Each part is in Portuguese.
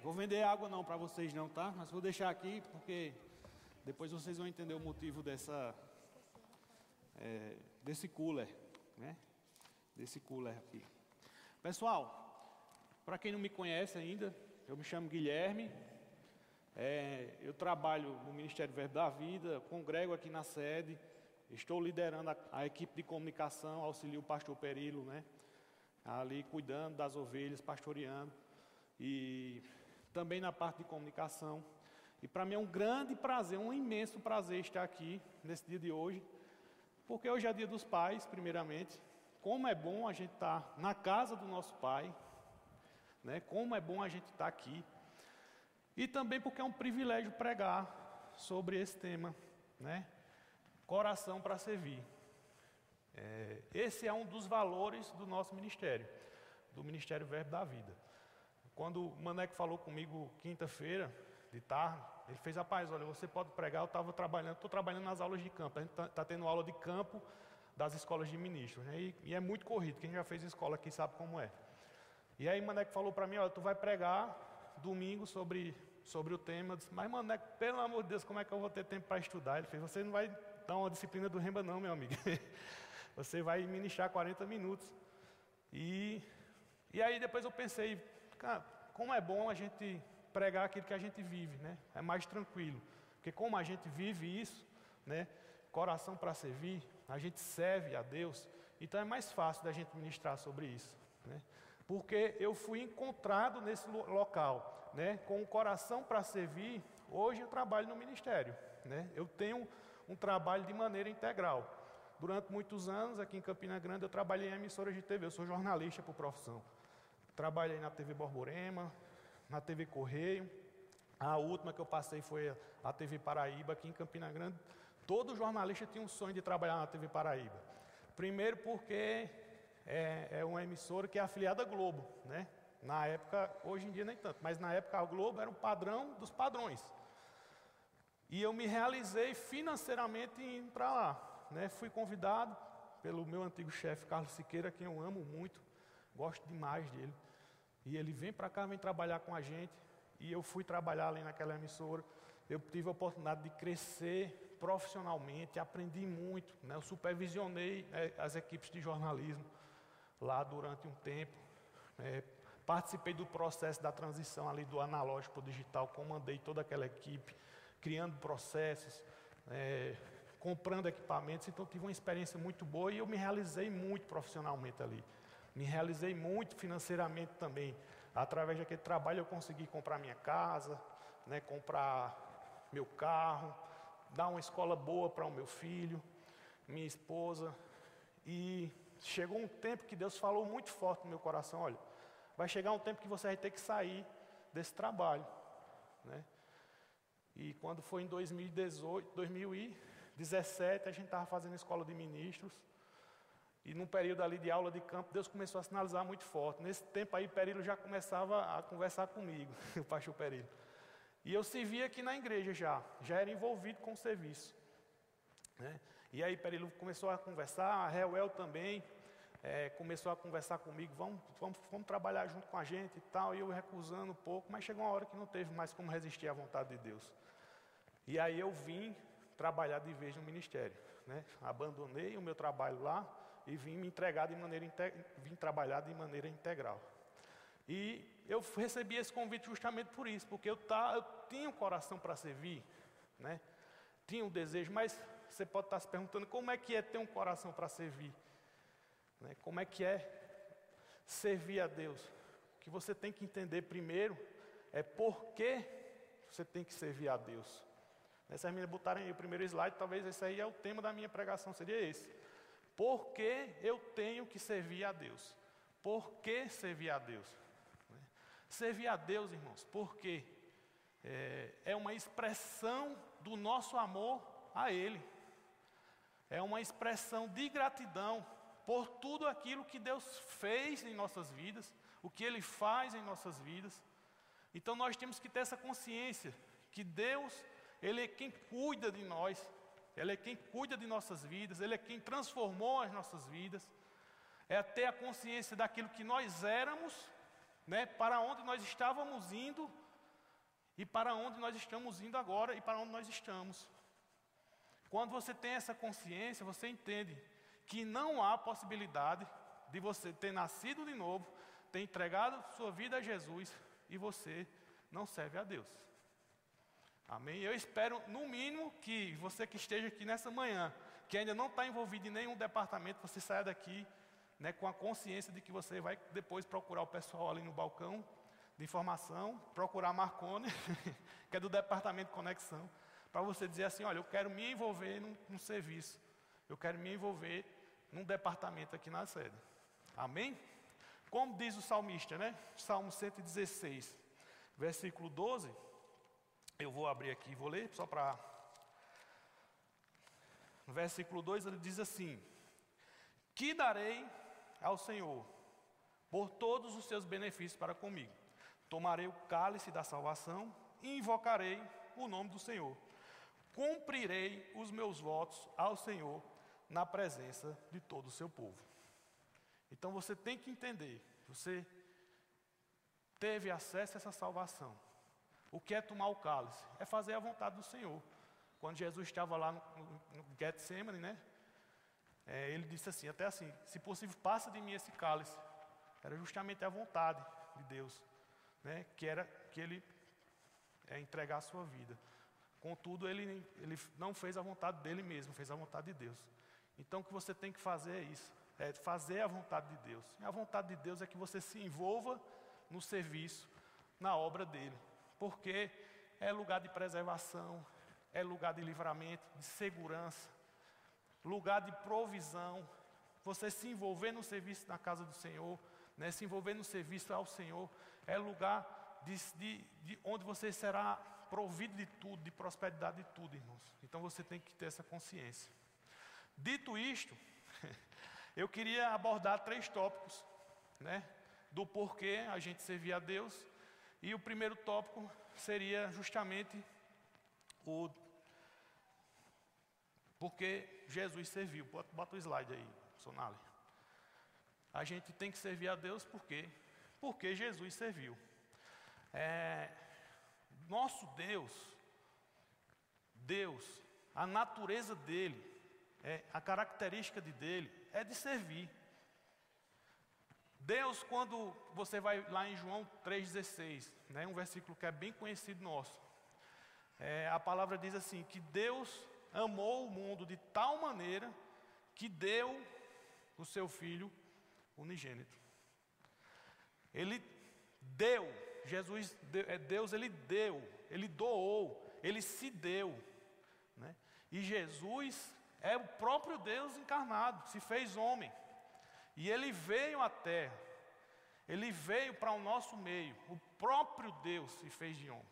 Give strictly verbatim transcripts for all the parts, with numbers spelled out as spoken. Vou vender água não para vocês não, tá? Mas vou deixar aqui porque depois vocês vão entender o motivo dessa, é, desse cooler, né? Desse cooler aqui. Pessoal, para quem não me conhece ainda, eu me chamo Guilherme. É, eu trabalho no Ministério Verbo da Vida, congrego aqui na sede, estou liderando a, a equipe de comunicação, auxilio o pastor Perilo, né? Ali cuidando das ovelhas, pastoreando. E também na parte de comunicação. E para mim é um grande prazer, um imenso prazer estar aqui nesse dia de hoje, porque hoje é dia dos pais, primeiramente. Como é bom a gente estar na casa do nosso pai, né? Como é bom a gente estar aqui. E também porque é um privilégio pregar sobre esse tema, né? Coração para servir. É, esse é um dos valores do nosso ministério, do Ministério Verbo da Vida. Quando o Maneco falou comigo quinta-feira, de tarde, ele fez: rapaz, olha, você pode pregar, eu estava trabalhando, estou trabalhando nas aulas de campo, a gente está tá tendo aula de campo das escolas de ministros, né? e, e é muito corrido, quem já fez escola aqui sabe como é. E aí Maneco falou para mim: olha, tu vai pregar domingo sobre, sobre o tema. Eu disse: mas Maneco, pelo amor de Deus, como é que eu vou ter tempo para estudar? Ele fez: você não vai dar uma disciplina do Remba não, meu amigo, você vai ministrar quarenta minutos. E, e aí depois eu pensei: cara, como é bom a gente pregar aquilo que a gente vive, né? É mais tranquilo, porque como a gente vive isso, né? Coração para servir, a gente serve a Deus, então é mais fácil da gente ministrar sobre isso, né? Porque eu fui encontrado nesse local, né? Com o coração para servir, hoje eu trabalho no ministério, né? Eu tenho um trabalho de maneira integral. Durante muitos anos, aqui em Campina Grande, eu trabalhei em emissoras de T V, eu sou jornalista por profissão. Trabalhei na T V Borborema, na T V Correio. A última que eu passei foi a T V Paraíba, aqui em Campina Grande. Todo jornalista tinha um sonho de trabalhar na T V Paraíba. Primeiro porque é, é uma emissora que é afiliada à Globo, né? Na época, hoje em dia nem tanto, mas na época a Globo era o padrão dos padrões. E eu me realizei financeiramente indo para lá, né? Fui convidado pelo meu antigo chefe, Carlos Siqueira, quem eu amo muito, gosto demais dele. E ele vem para cá, vem trabalhar com a gente. E eu fui trabalhar ali naquela emissora. Eu tive a oportunidade de crescer profissionalmente, aprendi muito, né? Eu supervisionei é, as equipes de jornalismo lá durante um tempo. É, participei do processo da transição ali do analógico para o digital, comandei toda aquela equipe, criando processos, é, comprando equipamentos. Então tive uma experiência muito boa e eu me realizei muito profissionalmente ali. Me realizei muito financeiramente também. Através daquele trabalho eu consegui comprar minha casa, né, comprar meu carro, dar uma escola boa para o meu filho, minha esposa. E chegou um tempo que Deus falou muito forte no meu coração: olha, vai chegar um tempo que você vai ter que sair desse trabalho, né? E quando foi em dois mil e dezessete, a gente estava fazendo escola de ministros. E num período ali de aula de campo, Deus começou a sinalizar muito forte. Nesse tempo aí, Perilo já começava a conversar comigo, o pastor Perilo. E eu servia aqui na igreja já, já era envolvido com o serviço, né? E aí Perilo começou a conversar, a Reuel também é, começou a conversar comigo: vamos, vamos, vamos trabalhar junto com a gente e tal. E eu recusando um pouco, mas chegou uma hora que não teve mais como resistir à vontade de Deus. E aí eu vim trabalhar de vez no ministério, né? Abandonei o meu trabalho lá e vim me entregar de maneira integra, vim trabalhar de maneira integral. E eu recebi esse convite justamente por isso, porque eu, tá, eu tinha um coração para servir, né? Tinha um desejo, mas você pode estar se perguntando: como é que é ter um coração para servir, né? Como é que é servir a Deus? O que você tem que entender primeiro é por que você tem que servir a Deus. Se as meninas botarem aí o primeiro slide, talvez esse aí é o tema da minha pregação, seria esse. Por que eu tenho que servir a Deus? Por que servir a Deus? Servir a Deus, irmãos, porque é, é uma expressão do nosso amor a Ele. É uma expressão de gratidão por tudo aquilo que Deus fez em nossas vidas, o que Ele faz em nossas vidas. Então nós temos que ter essa consciência que Deus, Ele é quem cuida de nós. Ele é quem cuida de nossas vidas, Ele é quem transformou as nossas vidas. É ter a consciência daquilo que nós éramos, né, para onde nós estávamos indo e para onde nós estamos indo agora e para onde nós estamos. Quando você tem essa consciência, você entende que não há possibilidade de você ter nascido de novo, ter entregado sua vida a Jesus e você não serve a Deus. Amém? Eu espero, no mínimo, que você que esteja aqui nessa manhã, que ainda não está envolvido em nenhum departamento, você saia daqui, né, com a consciência de que você vai depois procurar o pessoal ali no balcão de informação, procurar a Marconi, que é do departamento de conexão, para você dizer assim: olha, eu quero me envolver num, num serviço, eu quero me envolver num departamento aqui na sede. Amém? Como diz o salmista, né? Salmo cento e dezesseis, versículo doze, eu vou abrir aqui e vou ler, só para... No versículo dois ele diz assim: que darei ao Senhor por todos os seus benefícios para comigo? Tomarei o cálice da salvação e invocarei o nome do Senhor. Cumprirei os meus votos ao Senhor na presença de todo o seu povo. Então você tem que entender, você teve acesso a essa salvação. O que é tomar o cálice? É fazer a vontade do Senhor. Quando Jesus estava lá no, no Getsêmani, né? É, ele disse assim, até assim: se possível, passa de mim esse cálice. Era justamente a vontade de Deus, né, que era que ele é, entregar a sua vida. Contudo, ele, ele não fez a vontade dele mesmo, fez a vontade de Deus. Então o que você tem que fazer é isso, é fazer a vontade de Deus. E a vontade de Deus é que você se envolva no serviço, na obra dele, porque é lugar de preservação, é lugar de livramento, de segurança, lugar de provisão. Você se envolver no serviço na casa do Senhor, né, se envolver no serviço ao Senhor, é lugar de, de, de onde você será provido de tudo, de prosperidade de tudo, irmãos. Então você tem que ter essa consciência. Dito isto, eu queria abordar três tópicos, né, do porquê a gente servir a Deus. E o primeiro tópico seria justamente o porque Jesus serviu. Bota o slide aí, Sonali. A gente tem que servir a Deus porque, porque Jesus serviu. É, nosso Deus, Deus, a natureza dele, é, a característica de dele é de servir. Deus, quando você vai lá em João três dezesseis, né, um versículo que é bem conhecido nosso, é, a palavra diz assim, que Deus amou o mundo de tal maneira que deu o seu Filho unigênito. Ele deu, Jesus deu, é Deus, ele deu, ele doou, ele se deu, né? E Jesus é o próprio Deus encarnado, se fez homem. E ele veio à terra, ele veio para o nosso meio, o próprio Deus se fez de homem.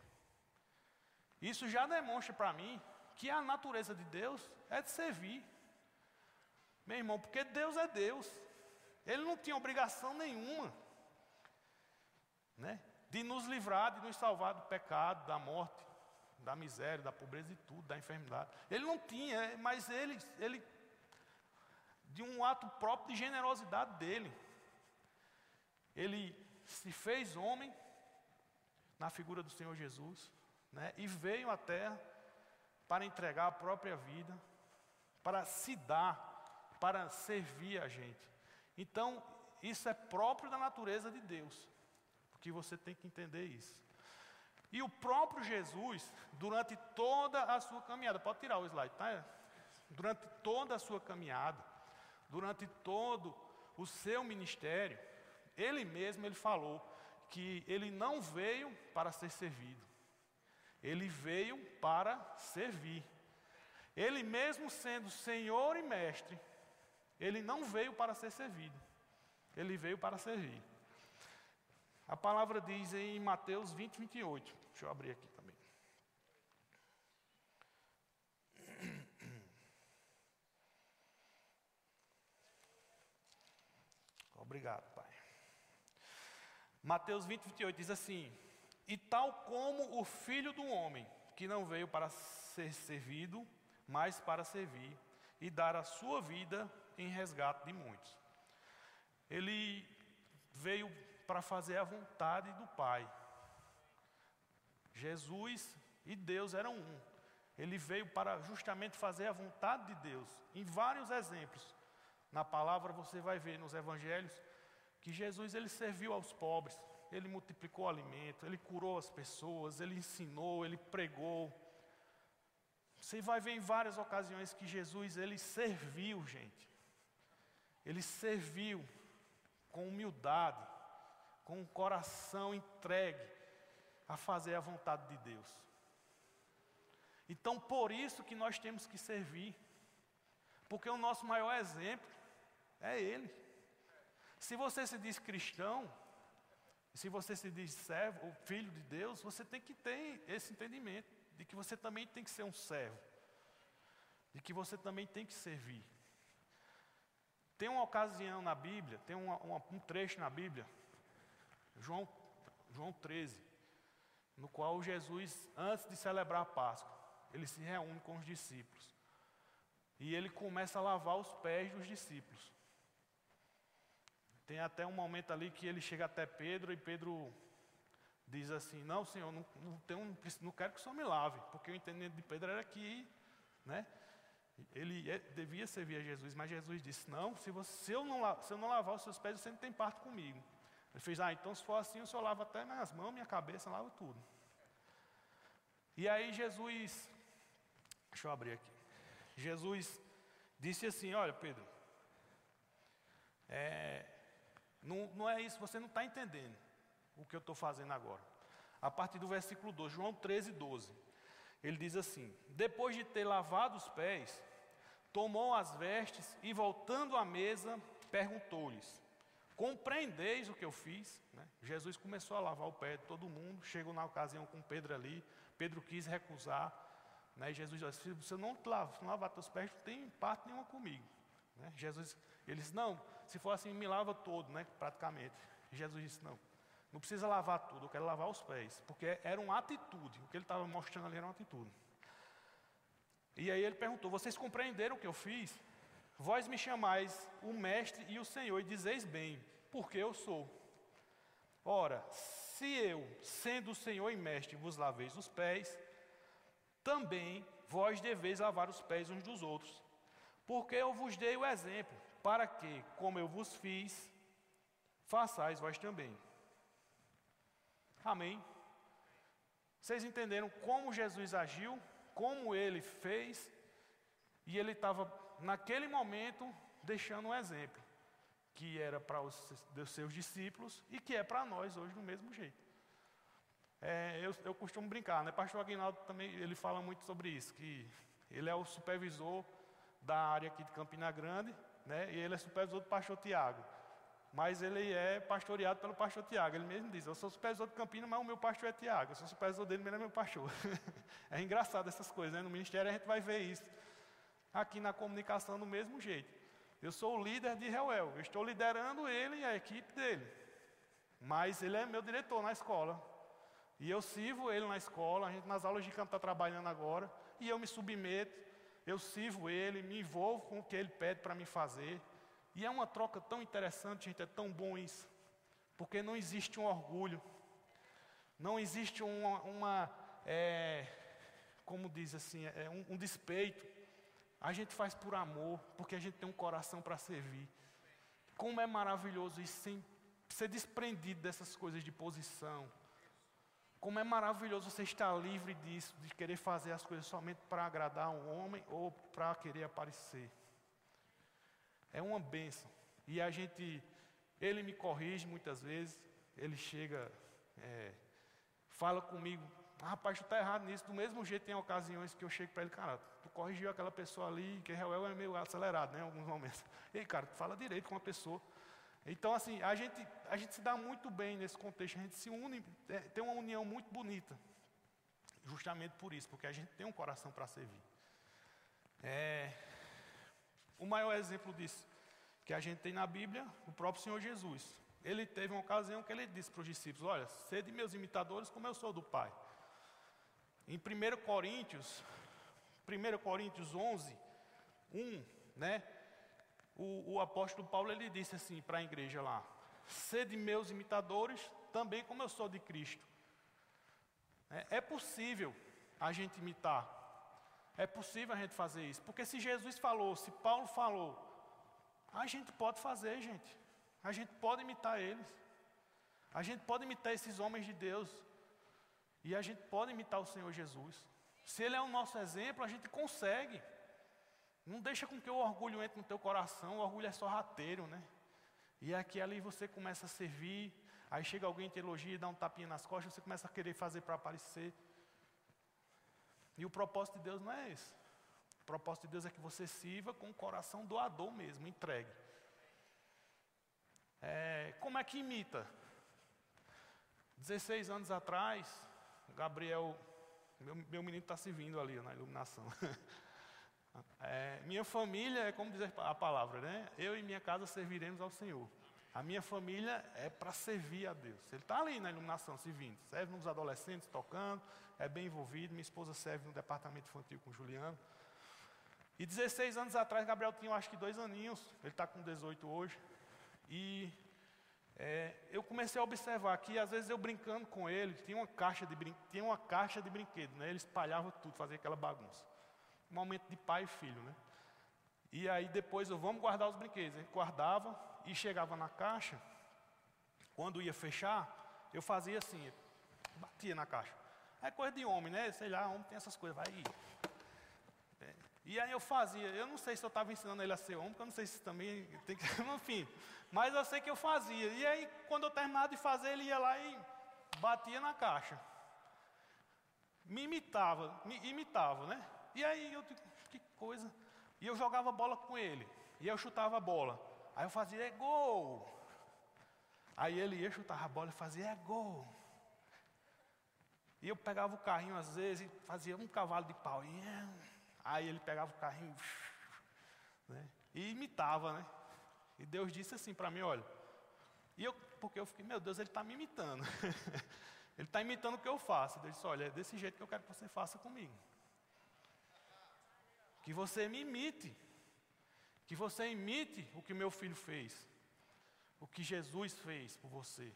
Isso já demonstra para mim que a natureza de Deus é de servir. Meu irmão, porque Deus é Deus, ele não tinha obrigação nenhuma, né, de nos livrar, de nos salvar do pecado, da morte, da miséria, da pobreza e tudo, da enfermidade. Ele não tinha, mas ele... ele de um ato próprio de generosidade dele, ele se fez homem na figura do Senhor Jesus, né, e veio à terra para entregar a própria vida, para se dar, para servir a gente. Então isso é próprio da natureza de Deus, porque você tem que entender isso. E o próprio Jesus, durante toda a sua caminhada, pode tirar o slide, tá? Durante toda a sua caminhada, durante todo o seu ministério, ele mesmo, ele falou que ele não veio para ser servido, ele veio para servir. Ele mesmo sendo Senhor e Mestre, ele não veio para ser servido, ele veio para servir. A palavra diz em Mateus vinte, vinte e oito, deixa eu abrir aqui também. Obrigado, Pai. Mateus vinte, vinte e oito diz assim: e tal como o Filho do Homem, que não veio para ser servido, mas para servir e dar a sua vida em resgate de muitos. Ele veio para fazer a vontade do Pai. Jesus e Deus eram um. Ele veio para justamente fazer a vontade de Deus. Em vários exemplos, na palavra você vai ver nos evangelhos, que Jesus ele serviu aos pobres, ele multiplicou o alimento, ele curou as pessoas, ele ensinou, ele pregou. Você vai ver em várias ocasiões que Jesus ele serviu, gente. Ele serviu com humildade, com o coração entregue a fazer a vontade de Deus. Então, por isso que nós temos que servir, porque o nosso maior exemplo é Ele. Se você se diz cristão, se você se diz servo ou filho de Deus, você tem que ter esse entendimento de que você também tem que ser um servo, de que você também tem que servir. Tem uma ocasião na Bíblia, tem uma, uma, um trecho na Bíblia, João, João treze, no qual Jesus, antes de celebrar a Páscoa, ele se reúne com os discípulos e ele começa a lavar os pés dos discípulos. Tem até um momento ali que ele chega até Pedro e Pedro diz assim: não, Senhor, não, não, tenho, não quero que o Senhor me lave, porque o entendimento de Pedro era que, né, ele devia servir a Jesus, mas Jesus disse: não, se, você, se, eu não se eu não lavar os seus pés, você não tem parte comigo. Ele fez: ah, então se for assim, o Senhor lava até minhas mãos, minha cabeça, lava tudo. E aí Jesus, deixa eu abrir aqui, Jesus disse assim: olha, Pedro, é... Não, não é isso, você não está entendendo o que eu estou fazendo agora. A partir do versículo doze, João treze, doze, ele diz assim: depois de ter lavado os pés, tomou as vestes e, voltando à mesa, perguntou-lhes: compreendeis o que eu fiz? Né? Jesus começou a lavar o pé de todo mundo. Chegou na ocasião com Pedro ali, Pedro quis recusar, né? Jesus disse: se eu não te lavo, se não lavar teus pés, não tem parte nenhuma comigo. Né? Jesus, ele disse: não, se for assim me lava todo, né, praticamente. Jesus disse: não, não precisa lavar tudo, eu quero lavar os pés, porque era uma atitude, o que ele estava mostrando ali era uma atitude. E aí ele perguntou: vocês compreenderam o que eu fiz? Vós me chamais o mestre e o senhor, e dizeis bem, porque eu sou. Ora, se eu, sendo o senhor e mestre, vos laveis os pés, também vós deveis lavar os pés uns dos outros. Porque eu vos dei o exemplo, para que, como eu vos fiz, façais vós também. Amém? Vocês entenderam como Jesus agiu, como ele fez, e ele estava, naquele momento, deixando um exemplo, que era para os seus discípulos e que é para nós hoje do mesmo jeito. É, eu, eu costumo brincar, né? Pastor Aguinaldo também, ele fala muito sobre isso, que ele é o supervisor da área aqui de Campina Grande, né? E ele é supervisor do pastor Tiago, mas ele é pastoreado pelo pastor Tiago. Ele mesmo diz: eu sou supervisor de Campina, mas o meu pastor é Tiago. Eu sou supervisor dele, mas ele é meu pastor. É engraçado essas coisas, né? No ministério a gente vai ver isso. Aqui na comunicação do mesmo jeito. Eu sou o líder de Reuel, eu estou liderando ele e a equipe dele, mas ele é meu diretor na escola e eu sirvo ele na escola. A gente nas aulas de campo está trabalhando agora e eu me submeto. Eu sirvo ele, me envolvo com o que ele pede para me fazer. E é uma troca tão interessante, gente, é tão bom isso. Porque não existe um orgulho. Não existe uma, uma é, como diz assim, é um, um despeito. A gente faz por amor, porque a gente tem um coração para servir. Como é maravilhoso isso, sem ser desprendido dessas coisas de posição. Como é maravilhoso você estar livre disso, de querer fazer as coisas somente para agradar um homem ou para querer aparecer. É uma bênção. E a gente, ele me corrige muitas vezes, ele chega, é, fala comigo: ah, rapaz, tu está errado nisso. Do mesmo jeito tem ocasiões que eu chego para ele: cara, tu corrigiu aquela pessoa ali, que Reuel é meio acelerado, né, em alguns momentos. Ei, cara, tu fala direito com a pessoa. Então assim, a gente, a gente se dá muito bem nesse contexto, a gente se une, tem uma união muito bonita, justamente por isso, porque a gente tem um coração para servir. É, o maior exemplo disso que a gente tem na Bíblia, o próprio Senhor Jesus. Ele teve uma ocasião que ele disse para os discípulos: olha, sede meus imitadores como eu sou do Pai. Em primeiro Coríntios onze, um, né? O, o apóstolo Paulo, ele disse assim para a igreja lá: sede meus imitadores, também como eu sou de Cristo. É possível a gente imitar. É possível a gente fazer isso. Porque se Jesus falou, se Paulo falou, a gente pode fazer, gente. A gente pode imitar eles. A gente pode imitar esses homens de Deus. E a gente pode imitar o Senhor Jesus. Se Ele é o nosso exemplo, a gente consegue. Não deixa com que o orgulho entre no teu coração. O orgulho é sorrateiro, né? E aqui ali você começa a servir. Aí chega alguém, te elogia e dá um tapinha nas costas. Você começa a querer fazer para aparecer. E o propósito de Deus não é esse. O propósito de Deus é que você sirva com o coração doador mesmo, entregue. É, como é que imita? dezesseis anos atrás, o Gabriel, meu, meu menino está se vindo ali na iluminação. É, minha família é como dizer a palavra, né? Eu e minha casa serviremos ao Senhor. A minha família é para servir a Deus. Ele está ali na iluminação, servindo. Serve nos adolescentes, tocando, é bem envolvido. Minha esposa serve no departamento infantil com o Juliano. E dezesseis anos atrás, Gabriel tinha, acho que dois aninhos. Ele está com dezoito hoje. E é, eu comecei a observar que, às vezes, eu brincando com ele, tinha uma caixa de, brin tinha uma caixa de brinquedo, né? Ele espalhava tudo, fazia aquela bagunça. Um momento de pai e filho, né? E aí, depois, eu, vamos guardar os brinquedos. Ele guardava... E chegava na caixa, quando ia fechar, eu fazia assim, batia na caixa. É coisa de homem, né? Sei lá, homem tem essas coisas, vai aí. É. E aí eu fazia, eu não sei se eu estava ensinando ele a ser homem, porque eu não sei se também tem que... Enfim, mas eu sei que eu fazia. E aí, quando eu terminava de fazer, ele ia lá e batia na caixa. Me imitava, me imitava, né? E aí eu digo, que coisa... E eu jogava bola com ele, e eu chutava a bola. Aí eu fazia, é gol. Aí ele ia, chutava a bola e fazia, é gol. E eu pegava o carrinho às vezes e fazia um cavalo de pau. Aí ele pegava o carrinho, né, e imitava, né? E Deus disse assim para mim, olha. E eu, porque eu fiquei, meu Deus, ele está me imitando. Ele está imitando o que eu faço. Deus disse, olha, é desse jeito que eu quero que você faça comigo. Que você me imite. Que você imite o que meu filho fez, o que Jesus fez por você.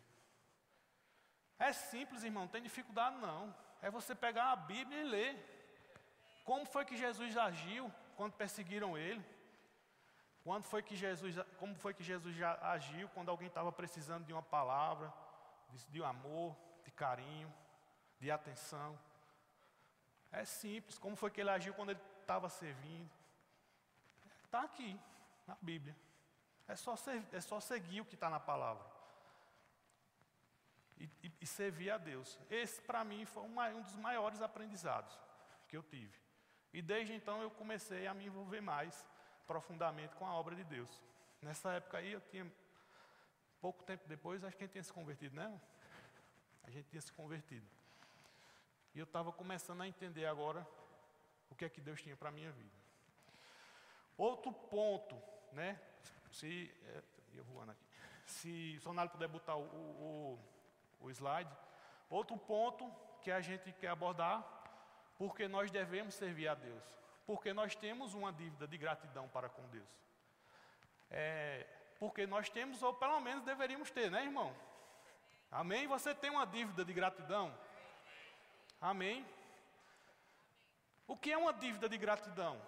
É simples, irmão, não tem dificuldade não. É você pegar a Bíblia e ler. Como foi que Jesus agiu quando perseguiram ele? Quando foi que Jesus, como foi que Jesus já agiu quando alguém estava precisando de uma palavra, de amor, de carinho, de atenção? É simples. Como foi que ele agiu quando ele estava servindo? Está aqui, na Bíblia. É só, ser, é só seguir o que está na palavra. E, e, e servir a Deus. Esse, para mim, foi um, um dos maiores aprendizados que eu tive. E desde então eu comecei a me envolver mais profundamente com a obra de Deus. Nessa época aí, eu tinha... Pouco tempo depois, acho que a gente tinha se convertido, né? A gente tinha se convertido. E eu estava começando a entender agora o que é que Deus tinha para a minha vida. Outro ponto, né? Se eu vou andar aqui. Se o Sonali puder botar o, o, o slide. Outro ponto que a gente quer abordar, porque nós devemos servir a Deus, porque nós temos uma dívida de gratidão para com Deus. É, porque nós temos, ou pelo menos deveríamos ter, né, irmão? Amém? Você tem uma dívida de gratidão? Amém? O que é uma dívida de gratidão?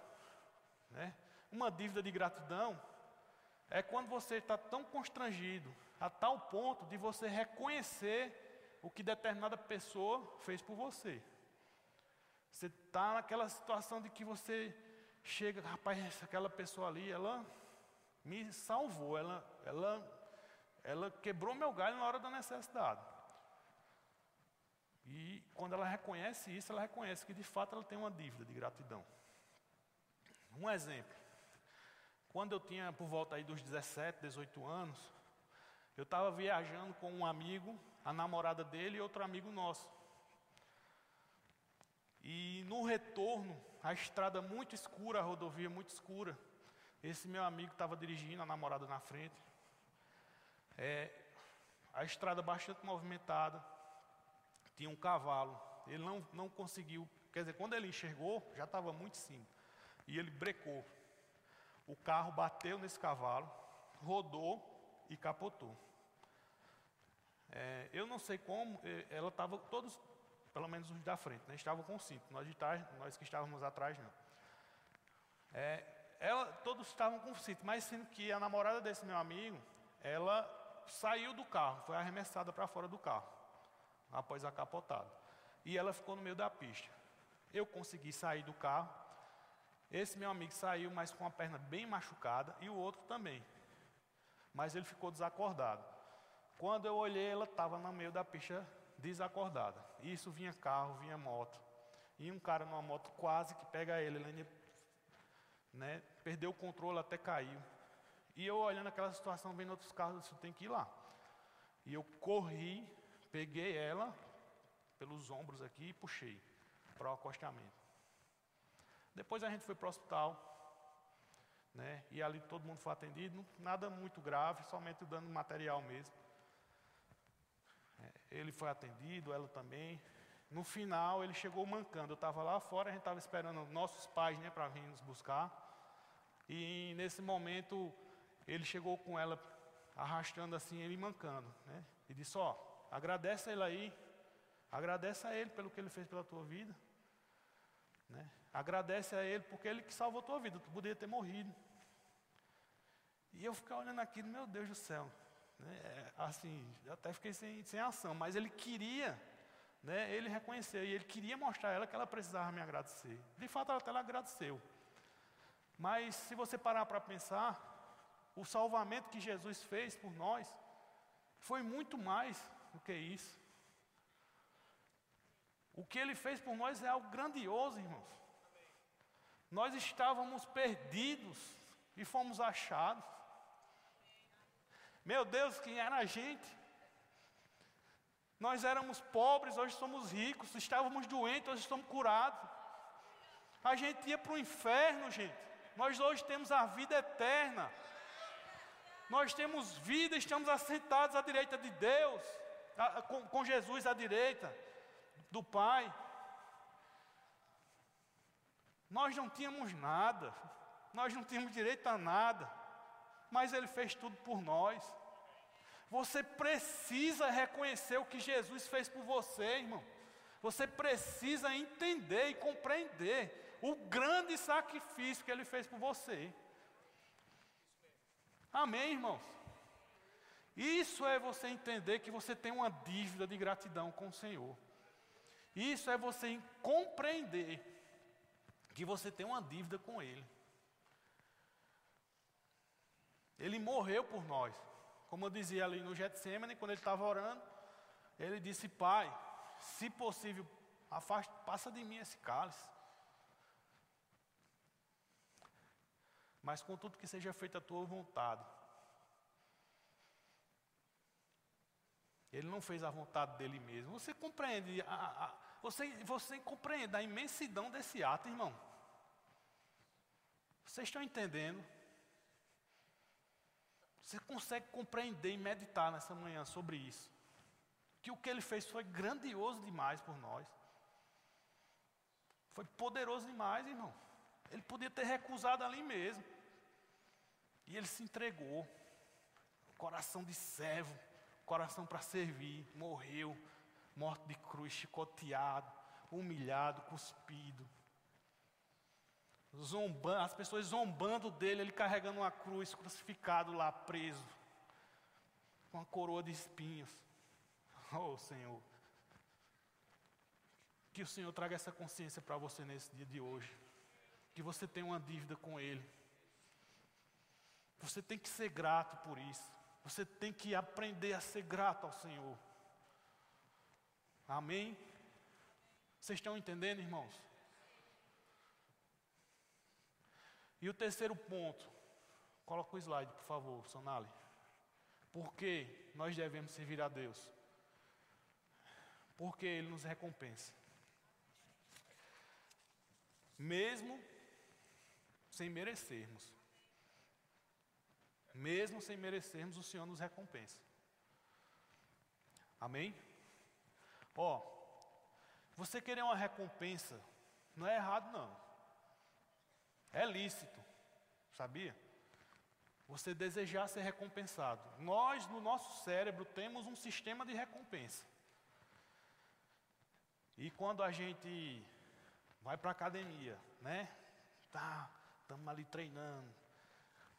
Né? Uma dívida de gratidão é quando você está tão constrangido a tal ponto de você reconhecer o que determinada pessoa fez por você. Você está naquela situação de que você chega, rapaz, aquela pessoa ali, ela me salvou, ela, ela, ela quebrou meu galho na hora da necessidade. E quando ela reconhece isso, ela reconhece que de fato ela tem uma dívida de gratidão. Um exemplo. Quando eu tinha por volta aí dos dezessete, dezoito anos, eu estava viajando com um amigo, a namorada dele e outro amigo nosso. E no retorno, a estrada muito escura, a rodovia muito escura, esse meu amigo estava dirigindo, a namorada na frente. É, a estrada bastante movimentada, tinha um cavalo. Ele não, não conseguiu, quer dizer, quando ele enxergou, já estava muito cima. E ele brecou. O carro bateu nesse cavalo, rodou e capotou. É, eu não sei como, ela estava, todos, pelo menos os da frente, né, estavam com cinto, nós, de trás, nós que estávamos atrás não. É, ela, todos estavam com cinto, mas sendo que a namorada desse meu amigo, ela saiu do carro, foi arremessada para fora do carro, após a capotada, e ela ficou no meio da pista. Eu consegui sair do carro, esse meu amigo saiu, mas com a perna bem machucada, e o outro também, mas ele ficou desacordado. Quando eu olhei, ela estava no meio da pista desacordada. Isso vinha carro, vinha moto. E um cara numa moto quase que pega ele, ele, né, perdeu o controle, até caiu. E eu olhando aquela situação, vendo outros carros, eu tem que ir lá. E eu corri, peguei ela pelos ombros aqui e puxei para o acostamento. Depois a gente foi para o hospital. Né, e ali todo mundo foi atendido, nada muito grave, somente dando material mesmo. Ele foi atendido, ela também. No final, ele chegou mancando. Eu estava lá fora, a gente estava esperando nossos pais, né, para vir nos buscar. E nesse momento, ele chegou com ela, arrastando assim, ele mancando, né? E disse, ó, agradece a ele aí, agradece a ele pelo que ele fez pela tua vida, né? Agradece a ele, porque ele que salvou a tua vida, tu poderia ter morrido. E eu ficar olhando aquilo, meu Deus do céu, né, assim, até fiquei sem, sem ação, mas ele queria, né, ele reconheceu, e ele queria mostrar a ela que ela precisava me agradecer. De fato, ela até ela agradeceu. Mas se você parar para pensar, o salvamento que Jesus fez por nós foi muito mais do que isso. O que ele fez por nós é algo grandioso, irmãos. Nós estávamos perdidos e fomos achados. Meu Deus, quem era a gente? Nós éramos pobres, hoje somos ricos. Estávamos doentes, hoje somos curados. A gente ia para o inferno, gente. Nós hoje temos a vida eterna. Nós temos vida, estamos assentados à direita de Deus, a, com, com Jesus à direita do Pai. Nós não tínhamos nada, nós não tínhamos direito a nada, mas ele fez tudo por nós. Você precisa reconhecer o que Jesus fez por você, irmão. Você precisa entender e compreender o grande sacrifício que ele fez por você. Amém, irmãos? Isso é você entender que você tem uma dívida de gratidão com o Senhor. Isso é você compreender que você tem uma dívida com Ele. Ele morreu por nós. Como eu dizia ali no Getsêmani, quando ele estava orando, ele disse, Pai, se possível, afasta, passa de mim esse cálice. Mas contudo que seja feita a tua vontade. Ele não fez a vontade dele mesmo. Você compreende a... a Você, você compreende a imensidão desse ato, irmão? Vocês estão entendendo? Você consegue compreender e meditar nessa manhã sobre isso? Que o que ele fez foi grandioso demais por nós. Foi poderoso demais, irmão. Ele podia ter recusado ali mesmo. E ele se entregou. Coração de servo, coração para servir, morreu. Morto de cruz, chicoteado, humilhado, cuspido. Zombando, as pessoas zombando dele, ele carregando uma cruz, crucificado lá, preso. Com uma coroa de espinhos. Oh, Senhor. Que o Senhor traga essa consciência para você nesse dia de hoje. Que você tem uma dívida com Ele. Você tem que ser grato por isso. Você tem que aprender a ser grato ao Senhor. Amém? Vocês estão entendendo, irmãos? E o terceiro ponto, coloca o slide, por favor, Sonali. Por que nós devemos servir a Deus? Porque Ele nos recompensa. Mesmo sem merecermos. Mesmo sem merecermos, o Senhor nos recompensa. Amém? Ó, você querer uma recompensa não é errado, não. É lícito, sabia? Você desejar ser recompensado. Nós, no nosso cérebro, temos um sistema de recompensa. E quando a gente vai para a academia, né? Tá, estamos ali treinando,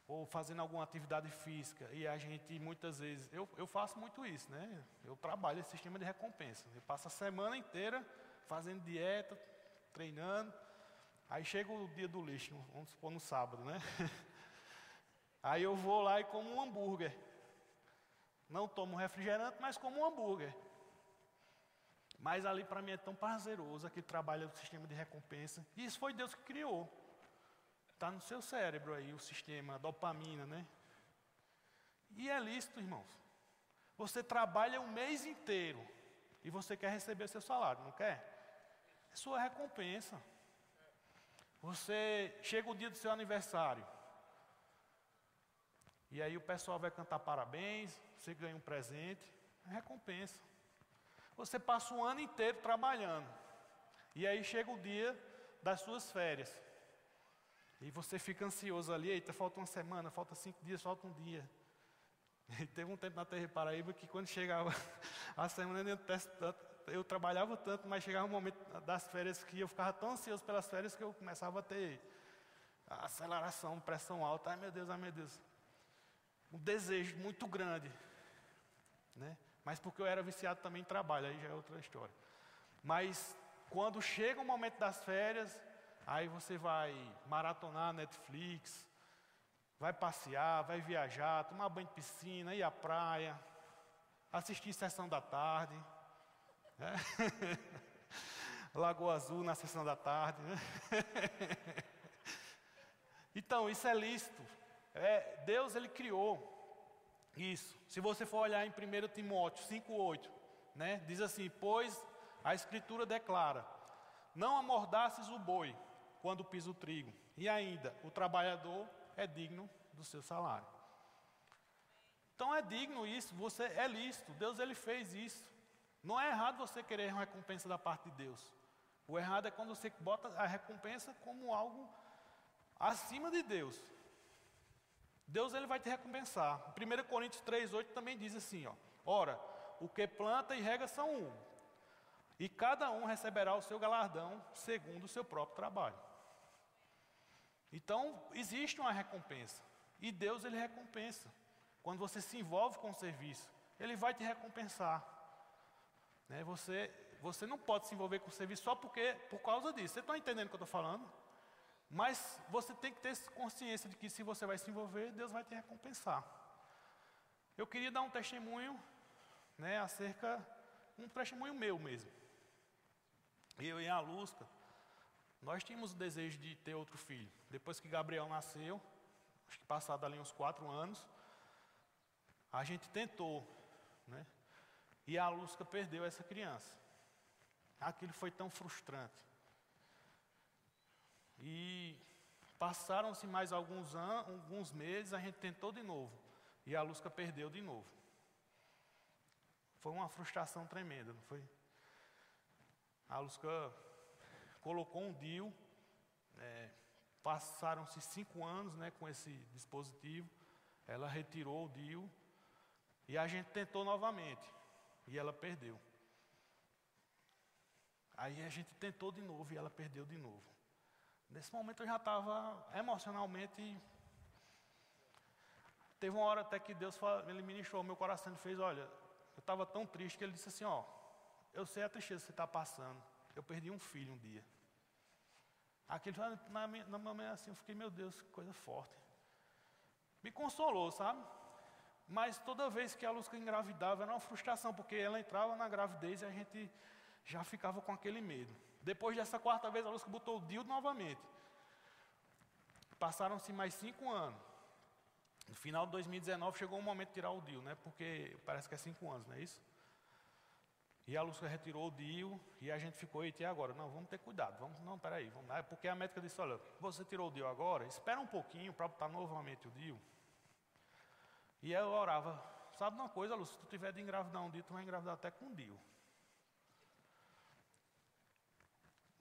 ou fazendo alguma atividade física, e a gente muitas vezes, eu, eu faço muito isso, né? Eu trabalho esse sistema de recompensa, eu passo a semana inteira fazendo dieta, treinando, aí chega o dia do lixo, vamos supor no sábado, né? Aí eu vou lá e como um hambúrguer, não tomo refrigerante, mas como um hambúrguer, mas ali para mim é tão prazeroso, aquele trabalho do sistema de recompensa, e isso foi Deus que criou. Está no seu cérebro aí o sistema, a dopamina, né? E é lícito, irmãos. Você trabalha um mês inteiro e você quer receber o seu salário, não quer? É sua recompensa. Você chega o dia do seu aniversário e aí o pessoal vai cantar parabéns, você ganha um presente, é recompensa. Você passa um ano inteiro trabalhando e aí chega o dia das suas férias. E você fica ansioso ali, eita, falta uma semana, falta cinco dias, falta um dia. E teve um tempo na T V Paraíba que quando chegava a semana, eu, tanto, eu trabalhava tanto, mas chegava um momento das férias que eu ficava tão ansioso pelas férias que eu começava a ter aceleração, pressão alta. Ai meu Deus, ai meu Deus. Um desejo muito grande, né? Mas porque eu era viciado também em trabalho, aí já é outra história. Mas quando chega o momento das férias, aí você vai maratonar Netflix, vai passear, vai viajar, tomar banho de piscina, ir à praia, assistir Sessão da Tarde, né? Lagoa Azul na Sessão da Tarde, né? Então, isso é lícito. É, Deus, Ele criou isso. Se você for olhar em primeiro Timóteo cinco, oito, né? Diz assim, pois a Escritura declara, não amordaces o boi quando pisa o trigo, e ainda o trabalhador é digno do seu salário. Então é digno isso, você é lícito, Deus ele fez isso. Não é errado você querer uma recompensa da parte de Deus. O errado é quando você bota a recompensa como algo acima de Deus. Deus ele vai te recompensar. primeiro Coríntios três, oito também diz assim, ó, ora, o que planta e rega são um, e cada um receberá o seu galardão segundo o seu próprio trabalho. Então, existe uma recompensa. E Deus, Ele recompensa. Quando você se envolve com o serviço, Ele vai te recompensar. Né? Você, você não pode se envolver com o serviço só porque, por causa disso. Vocês estão entendendo o que eu estou falando? Mas você tem que ter consciência de que se você vai se envolver, Deus vai te recompensar. Eu queria dar um testemunho, né, acerca... Um testemunho meu mesmo. Eu e a Lusca, nós tínhamos o desejo de ter outro filho. Depois que Gabriel nasceu, acho que passado ali uns quatro anos, a gente tentou, né? E a Lusca perdeu essa criança. Aquilo foi tão frustrante. E passaram-se mais alguns anos, alguns meses, a gente tentou de novo. E a Lusca perdeu de novo. Foi uma frustração tremenda, não foi? A Lusca colocou um D I U, é, passaram-se cinco anos, né, com esse dispositivo, ela retirou o D I U e a gente tentou novamente e ela perdeu. Aí a gente tentou de novo e ela perdeu de novo. Nesse momento eu já estava emocionalmente... Teve uma hora até que Deus ele ministrou, meu coração e fez, olha... Eu estava tão triste que ele disse assim, ó, eu sei a tristeza que você está passando, eu perdi um filho um dia. Aquele, na minha, na minha, assim, eu fiquei, meu Deus, que coisa forte. Me consolou, sabe? Mas toda vez que a Lusca engravidava, era uma frustração, porque ela entrava na gravidez e a gente já ficava com aquele medo. Depois dessa quarta vez, a Lusca botou o dildo novamente. Passaram-se mais cinco anos. No final de dois mil e dezenove chegou o momento de tirar o D I U, né? Porque parece que é cinco anos, não é isso? E a Lúcia retirou o D I U e a gente ficou, eita, e agora? Não, vamos ter cuidado, vamos, não, peraí, vamos lá. Porque a médica disse, olha, você tirou o D I U agora, espera um pouquinho para botar novamente o D I U. E eu orava, sabe uma coisa, Lúcia, se tu tiver de engravidar um D I U, tu vai engravidar até com o D I U.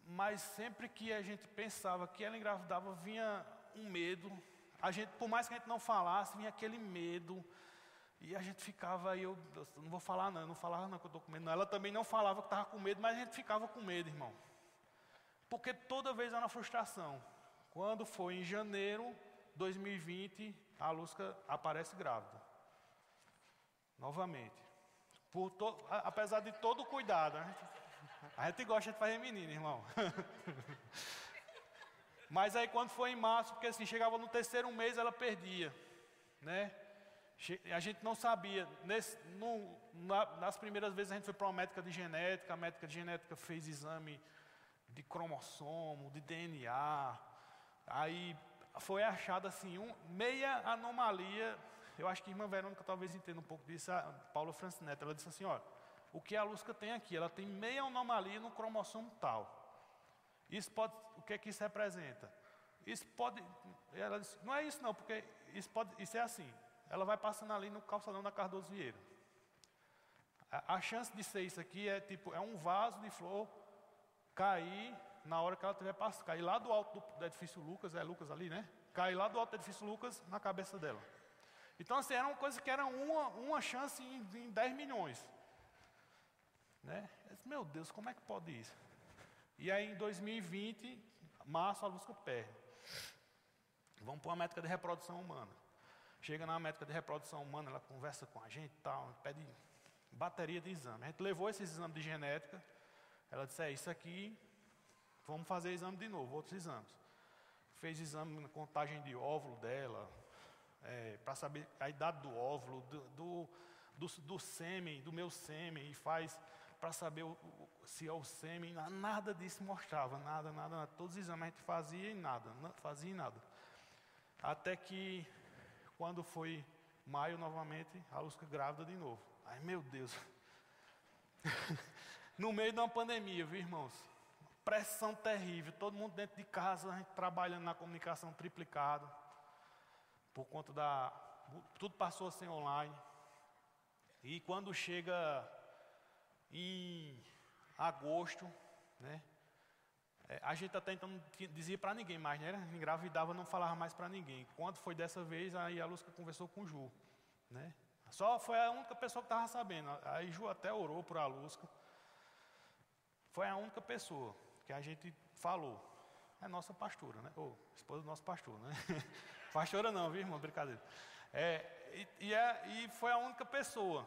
Mas sempre que a gente pensava que ela engravidava, vinha um medo... A gente, por mais que a gente não falasse, vinha aquele medo. E a gente ficava, e eu, eu não vou falar não, eu não falava não que eu estou com medo não. Ela também não falava que estava com medo, mas a gente ficava com medo, irmão. Porque toda vez era uma frustração. Quando foi em janeiro de dois mil e vinte, a Lusca aparece grávida. Novamente. Por to, a, apesar de todo o cuidado, a gente, a gente gosta de fazer menino, irmão. Mas aí quando foi em março, porque assim, chegava no terceiro mês, ela perdia, né? A gente não sabia. Nesse, no, na, nas primeiras vezes a gente foi para uma médica de genética, a médica de genética fez exame de cromossomo, de D N A. Aí foi achada assim, um, meia anomalia. Eu acho que a irmã Verônica talvez entenda um pouco disso, a Paula Francinetta. Ela disse assim, olha, o que a Lusca tem aqui? Ela tem meia anomalia no cromossomo tal. Isso pode, o que é que isso representa? Isso pode, ela disse, não é isso não, porque isso, pode, isso é assim. Ela vai passando ali no calçadão da Cardoso Vieira. A, a chance de ser isso aqui é tipo, é um vaso de flor cair na hora que ela tiver passando, cair lá do alto do, do edifício Lucas, é Lucas ali, né? Cair lá do alto do edifício Lucas na cabeça dela. Então, assim, era uma coisa que era uma, uma chance em, em dez milhões. Né? Eu disse, meu Deus, como é que pode isso? E aí, em dois mil e vinte, março, a Lusca perde. Vamos para uma métrica de reprodução humana. Chega na métrica de reprodução humana, ela conversa com a gente e tal, pede bateria de exame. A gente levou esses exames de genética, ela disse, é isso aqui, vamos fazer exame de novo, outros exames. Fez exame na contagem de óvulo dela, é, para saber a idade do óvulo, do, do, do, do sêmen, do meu sêmen, e faz... para saber o, o, se é o sêmen, nada disso mostrava, nada, nada, nada. Todos os exames a gente fazia e nada, não, fazia e nada. Até que, quando foi maio novamente, a Lusca grávida de novo. Ai, meu Deus. No meio de uma pandemia, viu, irmãos? Pressão terrível, todo mundo dentro de casa, a gente trabalhando na comunicação triplicado, por conta da... Tudo passou a ser online. E quando chega... Em agosto, né? É, a gente até então não dizia para ninguém mais, né? Engravidava, não falava mais para ninguém. Quando foi dessa vez, aí a Lusca conversou com o Ju, né? Só foi a única pessoa que estava sabendo. Aí Ju até orou por a Lusca. Foi a única pessoa que a gente falou. É nossa pastora, né? Ou esposa do nosso pastor, né? Pastora não, viu, irmão? Brincadeira. É, e, e, é, e foi a única pessoa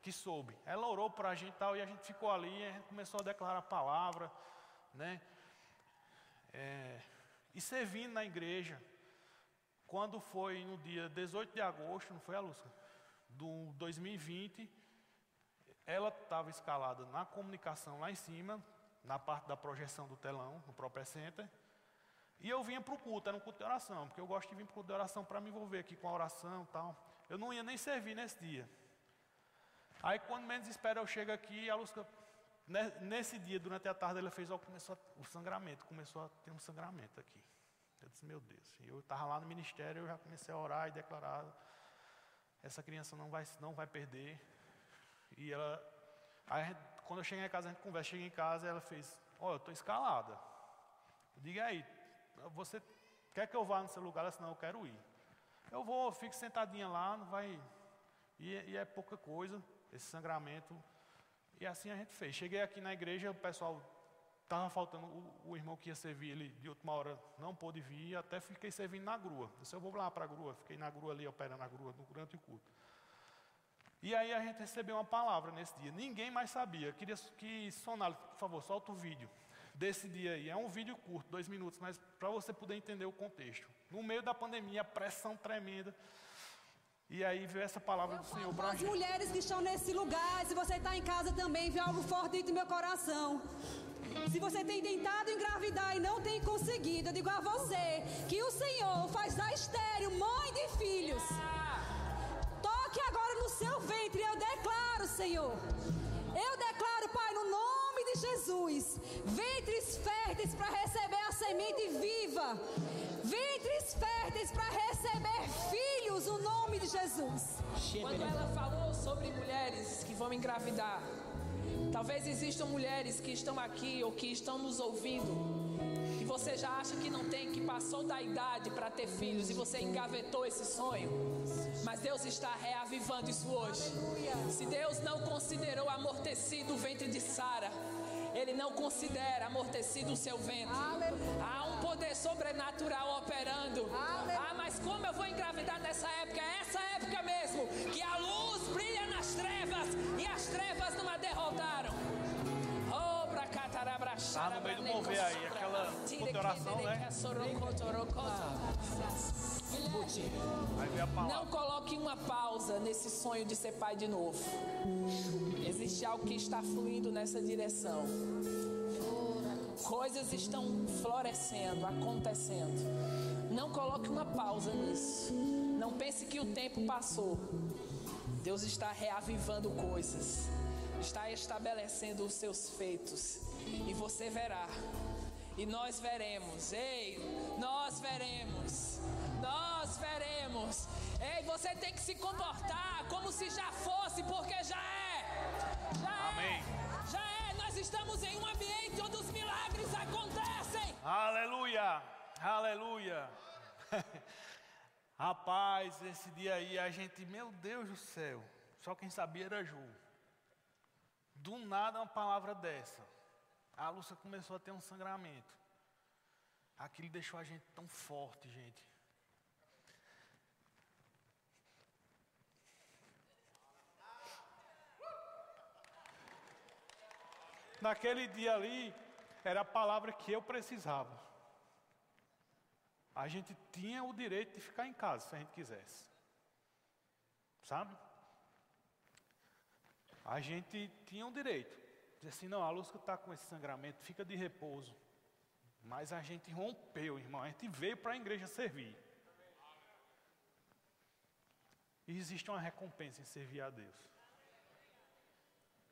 que soube. Ela orou para a gente e tal, e a gente ficou ali, a gente começou a declarar a palavra, né? É, e servindo na igreja, quando foi no dia dezoito de agosto, não foi a Lusca, do dois mil e vinte, ela estava escalada na comunicação lá em cima, na parte da projeção do telão, no próprio center, e eu vinha para o culto, era um culto de oração, porque eu gosto de vir para o culto de oração para me envolver aqui com a oração e tal. Eu não ia nem servir nesse dia. Aí, quando menos espera, eu chego aqui e a Lusca, nesse dia, durante a tarde, ela fez, ó, começou a, o sangramento, começou a ter um sangramento aqui. Eu disse, meu Deus. E eu estava lá no ministério, eu já comecei a orar e declarar, essa criança não vai, não vai perder. E ela, aí, gente, quando eu cheguei em casa, a gente conversa, cheguei em casa, ela fez, ó, eu estou escalada. Eu digo, aí, você quer que eu vá no seu lugar? Ela disse, não, eu quero ir. Eu vou, eu fico sentadinha lá, não vai... E, e é pouca coisa... esse sangramento, e assim a gente fez. Cheguei aqui na igreja, o pessoal estava faltando, o, o irmão que ia servir, ele de última hora não pôde vir, até fiquei servindo na grua. Eu disse, eu vou lá para a grua, fiquei na grua ali, operando na grua durante o culto. E aí a gente recebeu uma palavra nesse dia, ninguém mais sabia. Eu queria que, Sonali, por favor, solta o vídeo desse dia aí. É um vídeo curto, dois minutos, mas para você poder entender o contexto. No meio da pandemia, pressão tremenda, e aí veio essa palavra do Senhor para as mulheres que estão nesse lugar. Se você está em casa também, vê algo forte dentro do meu coração. Se você tem tentado engravidar e não tem conseguido, eu digo a você que o Senhor faz da estéril mãe de filhos. Toque agora no seu ventre, eu declaro, Senhor. Eu declaro, Pai, no nome de Jesus, ventres férteis para receber a semente viva. Ventres férteis para receber filhos, o nome de Jesus. Quando ela falou sobre mulheres que vão engravidar, Talvez existam mulheres que estão aqui ou que estão nos ouvindo e você já acha que não tem, que passou da idade para ter filhos e você engavetou esse sonho. Mas Deus está reavivando isso hoje. Se Deus não considerou amortecido o ventre de Sara, Ele não considera amortecido o seu ventre. Aleluia. Há um poder sobrenatural operando. Aleluia. Ah, mas como eu vou engravidar nessa época? É essa época mesmo que a luz brilha nas trevas e as trevas não a derrotaram. Oh, pra catarabra, ah, no meio do mover aí, aquela oração, né? Não coloque uma pausa nesse sonho de ser pai de novo. Existe algo que está fluindo nessa direção. Coisas estão florescendo, acontecendo. Não coloque uma pausa nisso. Não pense que o tempo passou. Deus está reavivando coisas, está estabelecendo os seus feitos. E você verá. E nós veremos. Ei, nós veremos. Nós veremos. Ei, você tem que se comportar como se já fosse, porque já é. Já Amém. é. Já é. Nós estamos em um ambiente onde os milagres acontecem. Aleluia. Aleluia. Rapaz, esse dia aí a gente, meu Deus do céu. Só quem sabia era Ju. Do nada uma palavra dessa. A Lúcia começou a ter um sangramento. Aquilo deixou a gente tão forte, gente. Naquele dia ali, era a palavra que eu precisava. A gente tinha o direito de ficar em casa, se a gente quisesse. Sabe? A gente tinha o direito. Dizer assim, não, a Lusca está com esse sangramento, fica de repouso. Mas a gente rompeu, irmão. A gente veio para a igreja servir. E existe uma recompensa em servir a Deus.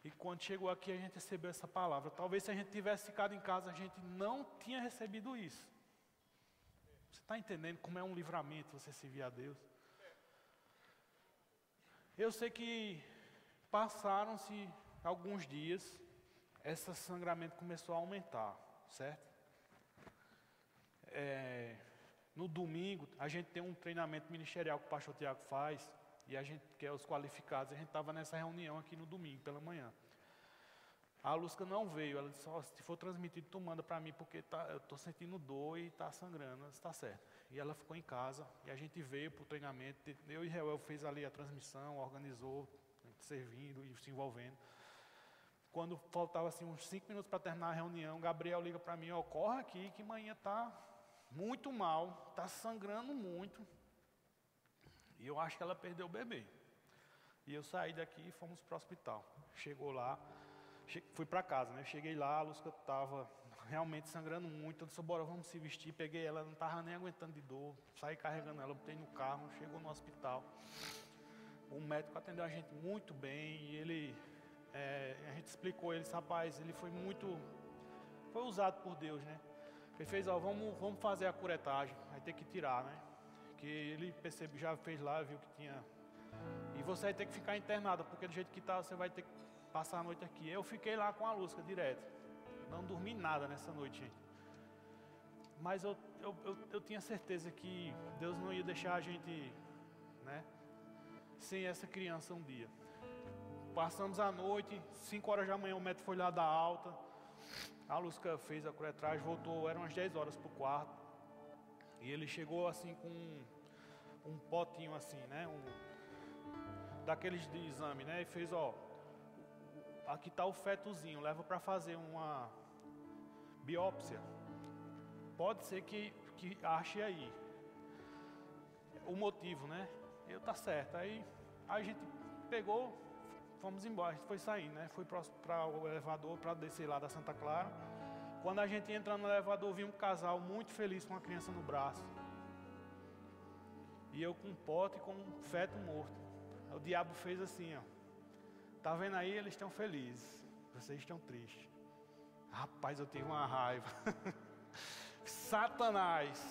E quando chegou aqui a gente recebeu essa palavra. Talvez se a gente tivesse ficado em casa, a gente não tinha recebido isso. Você está entendendo como é um livramento você servir a Deus? Eu sei que passaram-se alguns dias, esse sangramento começou a aumentar, certo? É, no domingo a gente tem um treinamento ministerial que o pastor Tiago faz. E a gente, que é os qualificados, a gente estava nessa reunião aqui no domingo, pela manhã. A Lusca não veio, ela disse, oh, se for transmitido, tu manda para mim, porque tá, eu estou sentindo dor e está sangrando, está certo. E ela ficou em casa, e a gente veio para o treinamento, eu e Reuel fez ali a transmissão, organizou, servindo e se envolvendo. Quando faltava assim, uns cinco minutos para terminar a reunião, Gabriel liga para mim, ó, oh, corre aqui, que manhã está muito mal, está sangrando muito. E eu acho que ela perdeu o bebê. E eu saí daqui e fomos para o hospital. Chegou lá, che fui para casa, né? Cheguei lá, a Lusca estava realmente sangrando muito. Eu disse, bora, vamos se vestir. Peguei ela, não estava nem aguentando de dor. Saí carregando ela, botei no carro, chegou no hospital. O médico atendeu a gente muito bem. E ele, é, a gente explicou, ele disse, rapaz, ele foi muito... Foi usado por Deus, né? Ele fez, ó, vamos, vamos fazer a curetagem. Vai ter que tirar, né? Que ele percebe, já fez lá, viu que tinha. E você vai ter que ficar internada, porque do jeito que está, você vai ter que passar a noite aqui. Eu fiquei lá com a Lusca direto. Não dormi nada nessa noite, gente. Mas eu, eu, eu, eu tinha certeza que Deus não ia deixar a gente, né, sem essa criança um dia. Passamos a noite, cinco horas da manhã o médico foi lá dar alta. A Lusca fez a curetagem, voltou, eram umas dez horas para o quarto. E ele chegou assim com um, um potinho assim, né? Um, daqueles de exame, né? E fez, ó, aqui tá o fetozinho, leva para fazer uma biópsia. Pode ser que, que ache aí o motivo, né? Eu, tá certo. Aí a gente pegou, fomos embora, a gente foi saindo, né? Foi para o elevador, para descer lá da Santa Clara. Quando a gente entra no elevador, vi um casal muito feliz com uma criança no braço. E eu com um pote e com um feto morto. O diabo fez assim, ó. Tá vendo aí? Eles estão felizes. Vocês estão tristes. Rapaz, eu tive uma raiva. Satanás.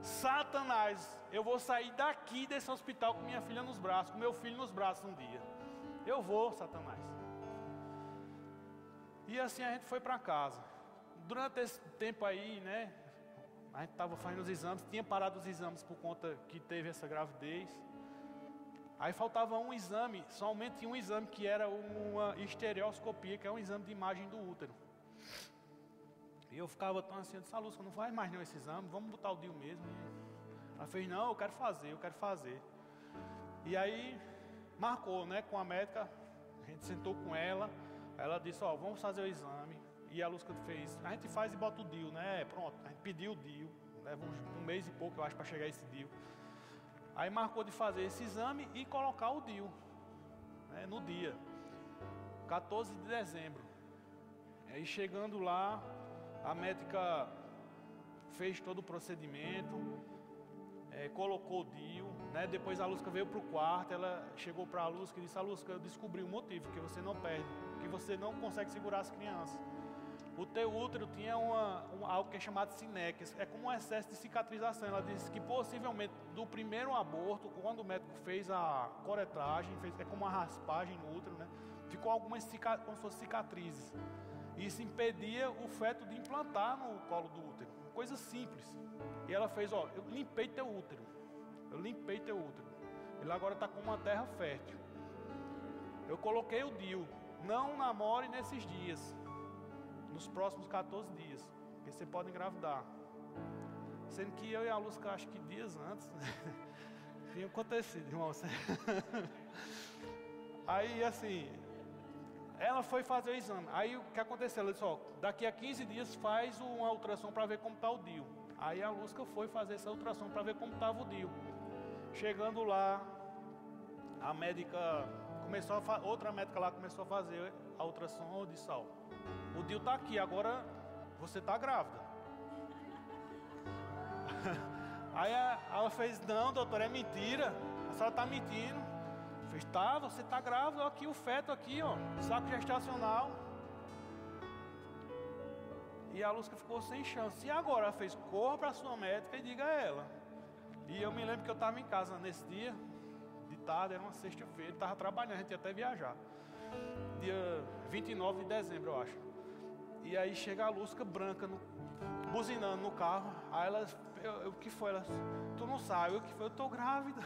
Satanás. Eu vou sair daqui desse hospital com minha filha nos braços, com meu filho nos braços um dia. Eu vou, Satanás. E assim a gente foi para casa. Durante esse tempo aí, né, a gente estava fazendo os exames, tinha parado os exames por conta que teve essa gravidez. Aí faltava um exame, somente um exame, que era uma estereoscopia, que é um exame de imagem do útero. E eu ficava tão assim, eu disse, Lusca, não faz mais não esse exame, vamos botar o D I U mesmo. E ela fez, não, eu quero fazer, eu quero fazer. E aí, marcou, né, com a médica, a gente sentou com ela, ela disse, ó, vamos fazer o exame. E a Lusca fez, a gente faz e bota o D I U, né, pronto, a gente pediu o D I U, leva um, um mês e pouco, eu acho, para chegar esse D I U. Aí marcou de fazer esse exame e colocar o D I U, né, no dia, quatorze de dezembro. Aí chegando lá, a médica fez todo o procedimento, é, colocou o D I U, né, depois a Lusca veio para o quarto, ela chegou para a Lusca e disse, a Lusca, eu descobri o motivo, que você não perde, que você não consegue segurar as crianças. O teu útero tinha uma, uma, algo que é chamado sinéquias, é como um excesso de cicatrização. Ela disse que possivelmente do primeiro aborto, quando o médico fez a coretragem, fez, é como uma raspagem no útero, né, ficou algumas como se fosse cicatrizes. Isso impedia o feto de implantar no colo do útero, coisa simples. E ela fez, ó, eu limpei teu útero, eu limpei teu útero, ele agora está com uma terra fértil. Eu coloquei o D I U, não namore nesses dias. Nos próximos quatorze dias, porque você pode engravidar. Sendo que eu e a Lusca, acho que dias antes, né, tinha acontecido, irmão. Aí, assim, ela foi fazer o exame. Aí, o que aconteceu? Ela disse, ó, daqui a quinze dias faz uma ultrassom para ver como está o D I U. Aí, a Lusca foi fazer essa ultrassom para ver como estava o D I U. Chegando lá, a médica começou a... Outra médica lá começou a fazer a ultrassom de sal. O D I U está aqui, agora você está grávida. Aí a, ela fez, não, doutora, é mentira, a senhora está mentindo. Eu fez, tá, você está grávida, ó, aqui o feto aqui, ó, saco gestacional. E a Lusca ficou sem chance. E agora ela fez, corra para a sua médica e diga a ela. E eu me lembro que eu estava em casa nesse dia, de tarde, era uma sexta-feira, estava trabalhando, a gente ia até viajar. Dia vinte e nove de dezembro, eu acho. E aí chega a Lusca branca, no, buzinando no carro. Aí ela, o que foi? Ela, tu não sabe, o que foi? Eu tô grávida.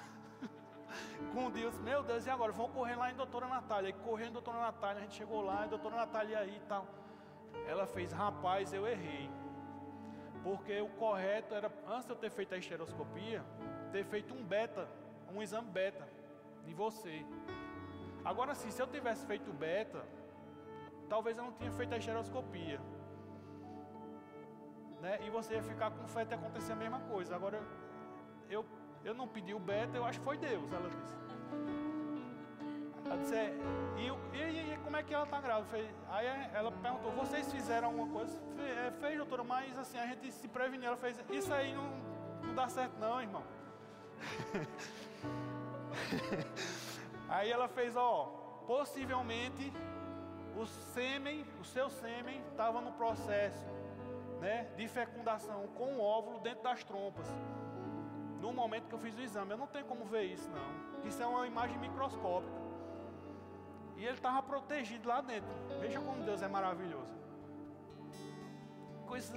Com Deus, meu Deus, e agora? Vamos correr lá em doutora Natália. E correndo, doutora Natália, a gente chegou lá, e doutora Natália aí e tal. Ela fez, rapaz, eu errei. Porque o correto era, antes de eu ter feito a esteroscopia, ter feito um beta, um exame beta de você. Agora sim, se eu tivesse feito beta, talvez eu não tinha feito a esteroscopia, né? E você ia ficar com o feto e acontecer a mesma coisa. Agora, eu, eu não pedi o beta, eu acho que foi Deus, ela disse. Ela disse, é, e, e, e como é que ela está grávida? Fez, aí ela perguntou, vocês fizeram alguma coisa? Fez, é, fez, doutora, mas assim, a gente se preveniu. Ela fez, isso aí não, não dá certo não, irmão. Aí ela fez, ó, possivelmente o sêmen, o seu sêmen estava no processo, né, de fecundação com o óvulo dentro das trompas. No momento que eu fiz o exame, eu não tenho como ver isso não. Isso é uma imagem microscópica. E ele estava protegido lá dentro. Veja como Deus é maravilhoso. Coisa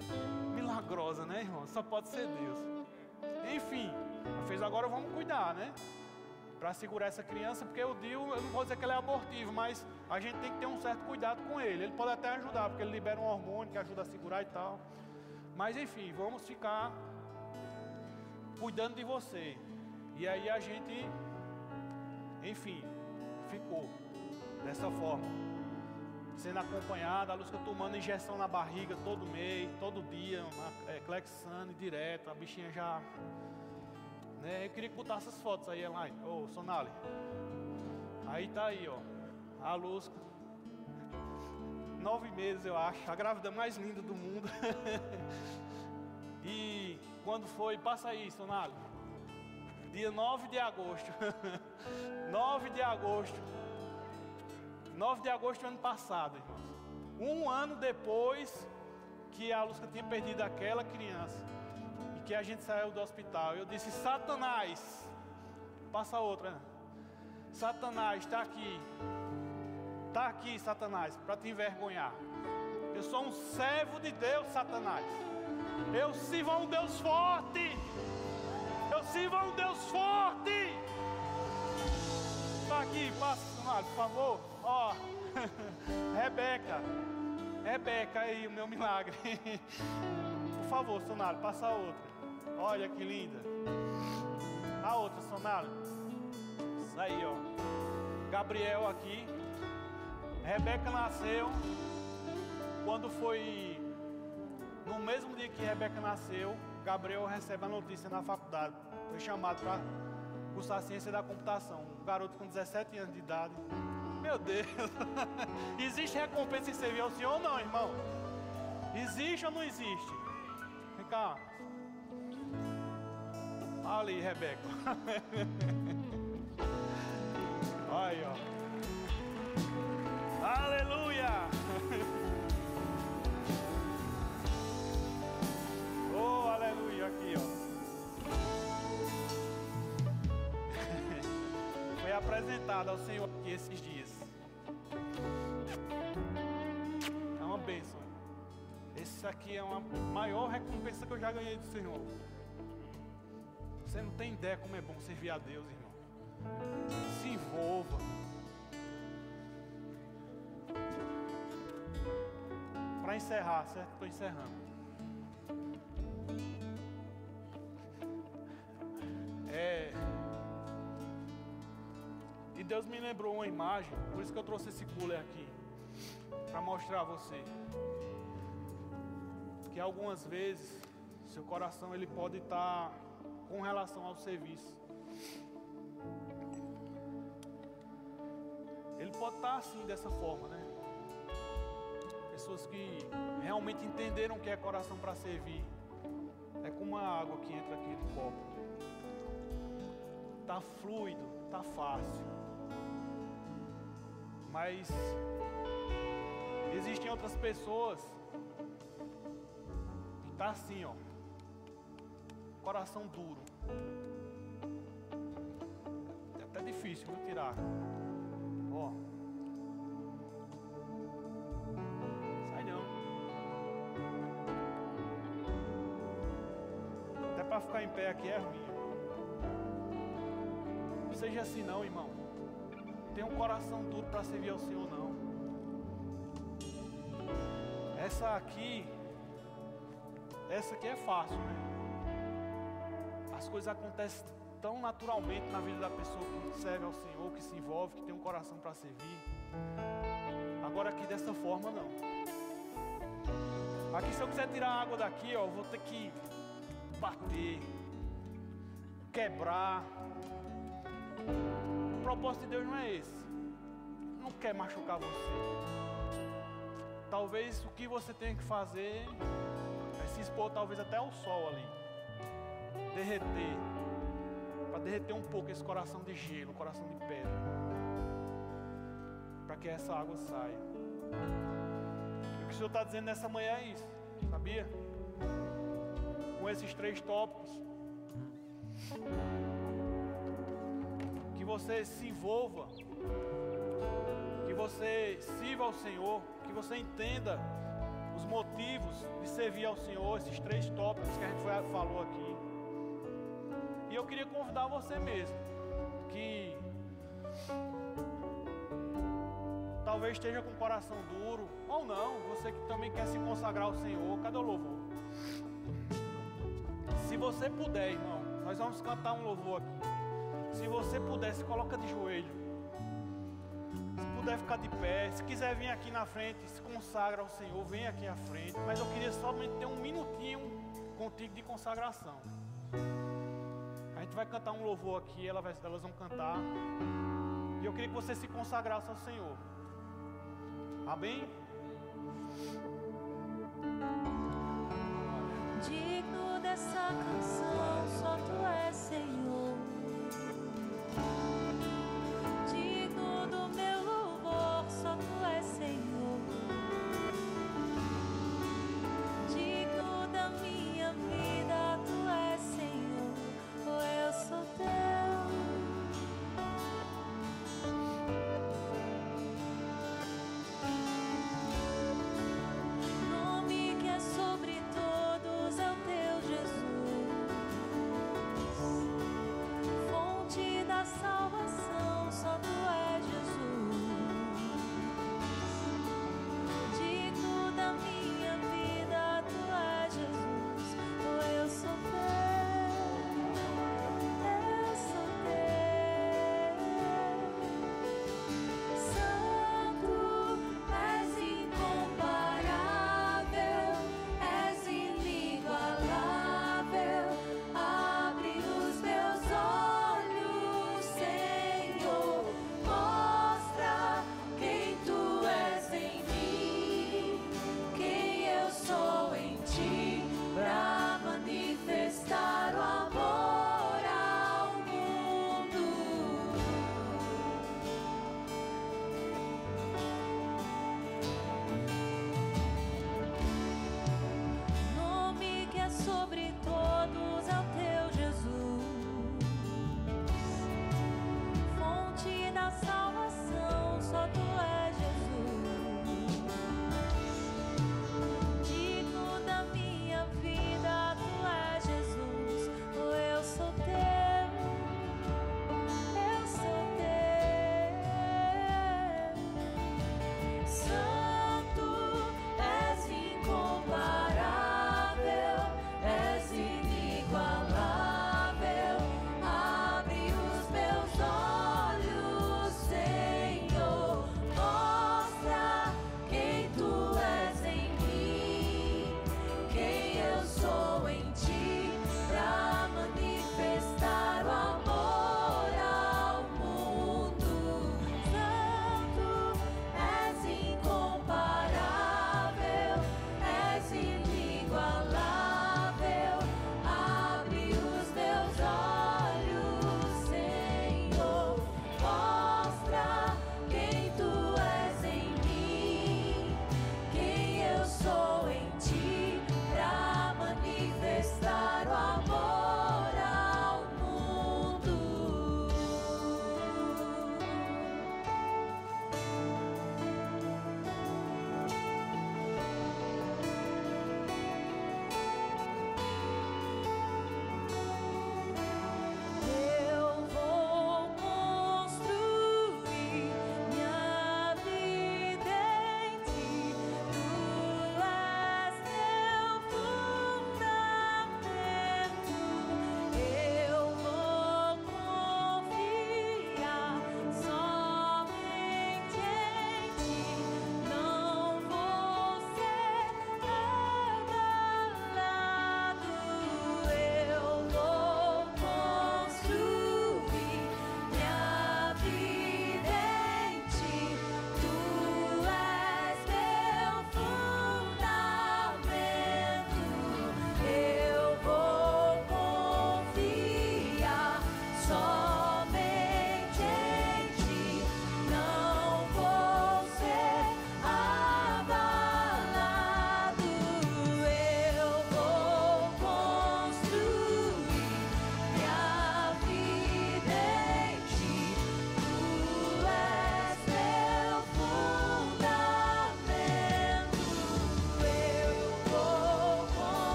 milagrosa, né, irmão? Só pode ser Deus. Enfim, ela fez, agora vamos cuidar, né, para segurar essa criança, porque o D I U, eu não vou dizer que ele é abortivo, mas a gente tem que ter um certo cuidado com ele. Ele pode até ajudar, porque ele libera um hormônio que ajuda a segurar e tal. Mas enfim, vamos ficar cuidando de você. E aí a gente, enfim, ficou dessa forma, sendo acompanhada, a Lusca tomando injeção na barriga todo mês, todo dia, uma, é, Clexane direto, a bichinha já... Eu queria que botasse essas fotos aí, Elaine, ô, Sonali. Aí tá aí, ó, a Lusca, nove meses, eu acho, a grávida mais linda do mundo. E quando foi, passa aí, Sonali, dia nove de agosto, nove de agosto, nove de agosto do ano passado, irmãos. Um ano depois que a Lusca tinha perdido aquela criança, que a gente saiu do hospital, eu disse, Satanás, passa outra, né? Satanás, está aqui, está aqui, Satanás, para te envergonhar. Eu sou um servo de Deus, Satanás. Eu sirvo a um Deus forte. Eu sirvo a um Deus forte. Tá aqui, passa, Sonali, por favor. Ó, Rebeca. Rebeca aí, o meu milagre. Por favor, Sonali, passa a outra. Olha que linda. A outra, Sonali. Isso aí, ó. Gabriel aqui. Rebeca nasceu. Quando foi no mesmo dia que Rebeca nasceu, Gabriel recebe a notícia na faculdade. Foi chamado para cursar Ciência da Computação. Um garoto com dezessete anos de idade. Meu Deus! Existe recompensa em servir ao Senhor ou não, irmão? Existe ou não existe? Vem cá. Olha ali, Rebeca. Olha aí, ó. Aleluia! Oh, aleluia, aqui, ó. Foi apresentado ao Senhor aqui esses dias. É uma bênção. Esse aqui é uma maior recompensa que eu já ganhei do Senhor. Você não tem ideia como é bom servir a Deus, irmão. Se envolva. Para encerrar, certo? Estou encerrando. É, e Deus me lembrou uma imagem, por isso que eu trouxe esse cooler aqui, para mostrar a você que algumas vezes seu coração ele pode estar com relação ao serviço. Ele pode estar assim, dessa forma, né? Pessoas que realmente entenderam o que é coração para servir. É como a água que entra aqui no copo. Tá fluido, tá fácil. Mas existem outras pessoas que tá assim, ó. Coração duro. É até difícil, viu, tirar. Ó. Sai não. Até pra ficar em pé aqui é ruim. Não seja assim não, irmão. Tenha um coração duro para servir ao Senhor, não. Essa aqui, essa aqui é fácil, né? As coisas acontecem tão naturalmente na vida da pessoa que serve ao Senhor, que se envolve, que tem um coração para servir. Agora aqui dessa forma, não. Aqui, se eu quiser tirar a água daqui, ó, eu vou ter que bater, quebrar. O propósito de Deus não é esse. Não quer machucar você. Talvez o que você tenha que fazer é se expor, talvez até ao sol ali, derreter, para derreter um pouco esse coração de gelo, coração de pedra, para que essa água saia. E o que o Senhor está dizendo nessa manhã é isso, sabia? Com esses três tópicos, que você se envolva, que você sirva ao Senhor, que você entenda os motivos de servir ao Senhor, esses três tópicos que a gente falou aqui. E eu queria convidar você mesmo, que talvez esteja com o coração duro, ou não, você que também quer se consagrar ao Senhor, cadê o louvor? Se você puder, irmão, nós vamos cantar um louvor aqui. Se você puder, se coloca de joelho. Se puder ficar de pé, se quiser vir aqui na frente, se consagra ao Senhor, vem aqui à frente. Mas eu queria somente ter um minutinho contigo de consagração. A gente vai cantar um louvor aqui, elas vão cantar. E eu queria que você se consagrasse ao Senhor. Amém? Digno dessa canção, só Tu és, Senhor. Digno do meu louvor, só Tu és, Senhor. Digno da minha vida, Tu és, Senhor. Oh, eu sou Teu.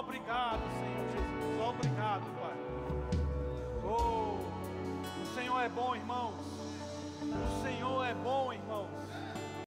Obrigado, Senhor Jesus. Obrigado, Pai. Oh, o Senhor é bom, irmãos.